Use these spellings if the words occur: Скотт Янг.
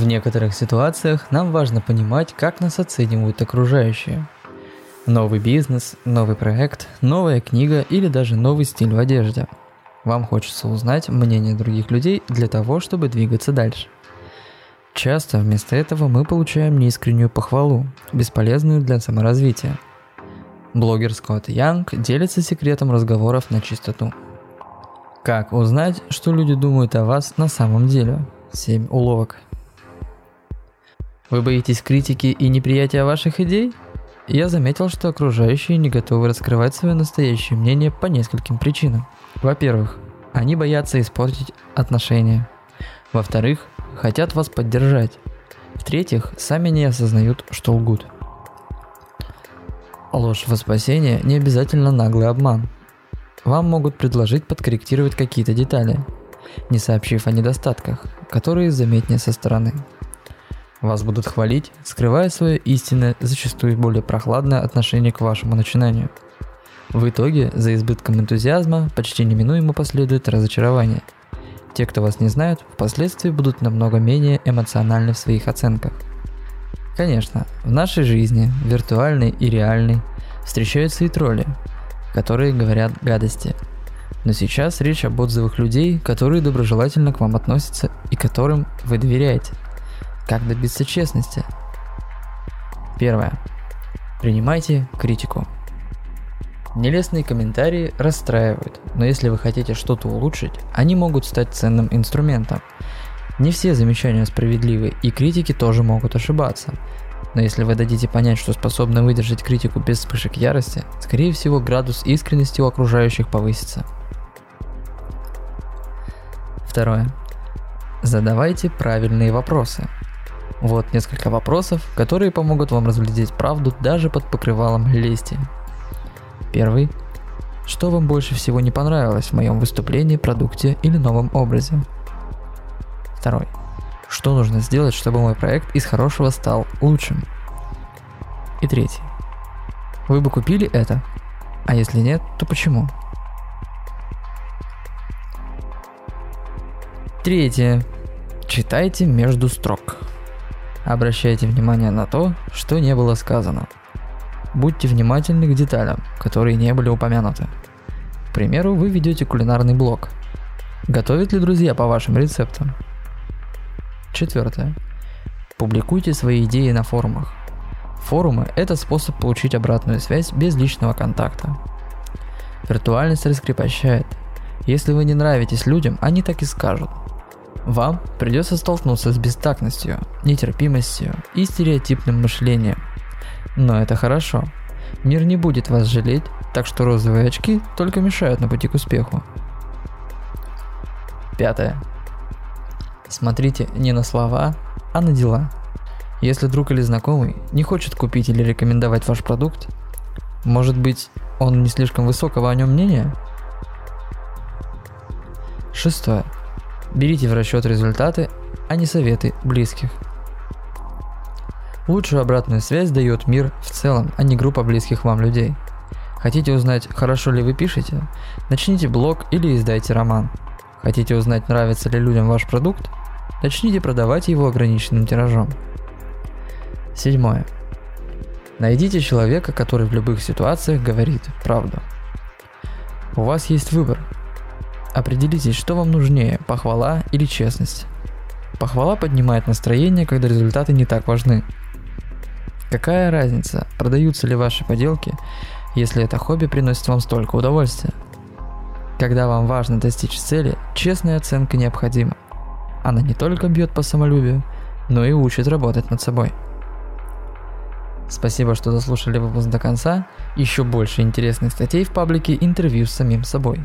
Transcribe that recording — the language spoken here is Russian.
В некоторых ситуациях нам важно понимать, как нас оценивают окружающие. Новый бизнес, новый проект, новая книга или даже новый стиль в одежде. Вам хочется узнать мнение других людей для того, чтобы двигаться дальше. Часто вместо этого мы получаем неискреннюю похвалу, бесполезную для саморазвития. Блогер Скотт Янг делится секретом разговоров на чистоту. Как узнать, что люди думают о вас на самом деле? 7 уловок. Вы боитесь критики и неприятия ваших идей? Я заметил, что окружающие не готовы раскрывать свое настоящее мнение по нескольким причинам. Во-первых, они боятся испортить отношения. Во-вторых, хотят вас поддержать. В-третьих, сами не осознают, что лгут. Ложь во спасение не обязательно наглый обман. Вам могут предложить подкорректировать какие-то детали, не сообщив о недостатках, которые заметнее со стороны. Вас будут хвалить, скрывая свое истинное, зачастую более прохладное отношение к вашему начинанию. В итоге, за избытком энтузиазма почти неминуемо последует разочарование. Те, кто вас не знают, впоследствии будут намного менее эмоциональны в своих оценках. Конечно, в нашей жизни, виртуальной и реальной, встречаются и тролли, которые говорят гадости. Но сейчас речь об отзывах людей, которые доброжелательно к вам относятся и которым вы доверяете. Как добиться честности? Первое. Принимайте критику. Нелестные комментарии расстраивают, но если вы хотите что-то улучшить, они могут стать ценным инструментом. Не все замечания справедливы, и критики тоже могут ошибаться. Но если вы дадите понять, что способны выдержать критику без вспышек ярости, скорее всего, градус искренности у окружающих повысится. Второе. Задавайте правильные вопросы. Вот несколько вопросов, которые помогут вам разглядеть правду даже под покрывалом лести. Первый. Что вам больше всего не понравилось в моем выступлении, продукте или новом образе? Второй. Что нужно сделать, чтобы мой проект из хорошего стал лучшим? И третий. Вы бы купили это? А если нет, то почему? Третье. Читайте между строк. Обращайте внимание на то, что не было сказано. Будьте внимательны к деталям, которые не были упомянуты. К примеру, вы ведете кулинарный блог. Готовят ли друзья по вашим рецептам? Четвертое. Публикуйте свои идеи на форумах. Форумы – это способ получить обратную связь без личного контакта. Виртуальность раскрепощает. Если вы не нравитесь людям, они так и скажут. Вам придется столкнуться с бестактностью, нетерпимостью и стереотипным мышлением. Но это хорошо. Мир не будет вас жалеть, так что розовые очки только мешают на пути к успеху. Пятое. Смотрите не на слова, а на дела. Если друг или знакомый не хочет купить или рекомендовать ваш продукт, может быть, он не слишком высокого о нем мнения? Шестое. Берите в расчет результаты, а не советы близких. Лучшую обратную связь дает мир в целом, а не группа близких вам людей. Хотите узнать, хорошо ли вы пишете? Начните блог или издайте роман. Хотите узнать, нравится ли людям ваш продукт? Начните продавать его ограниченным тиражом. Седьмое. Найдите человека, который в любых ситуациях говорит правду. У вас есть выбор. Определитесь, что вам нужнее – похвала или честность. Похвала поднимает настроение, когда результаты не так важны. Какая разница, продаются ли ваши поделки, если это хобби приносит вам столько удовольствия? Когда вам важно достичь цели, честная оценка необходима. Она не только бьет по самолюбию, но и учит работать над собой. Спасибо, что дослушали выпуск до конца. Еще больше интересных статей в паблике «Интервью с самим собой».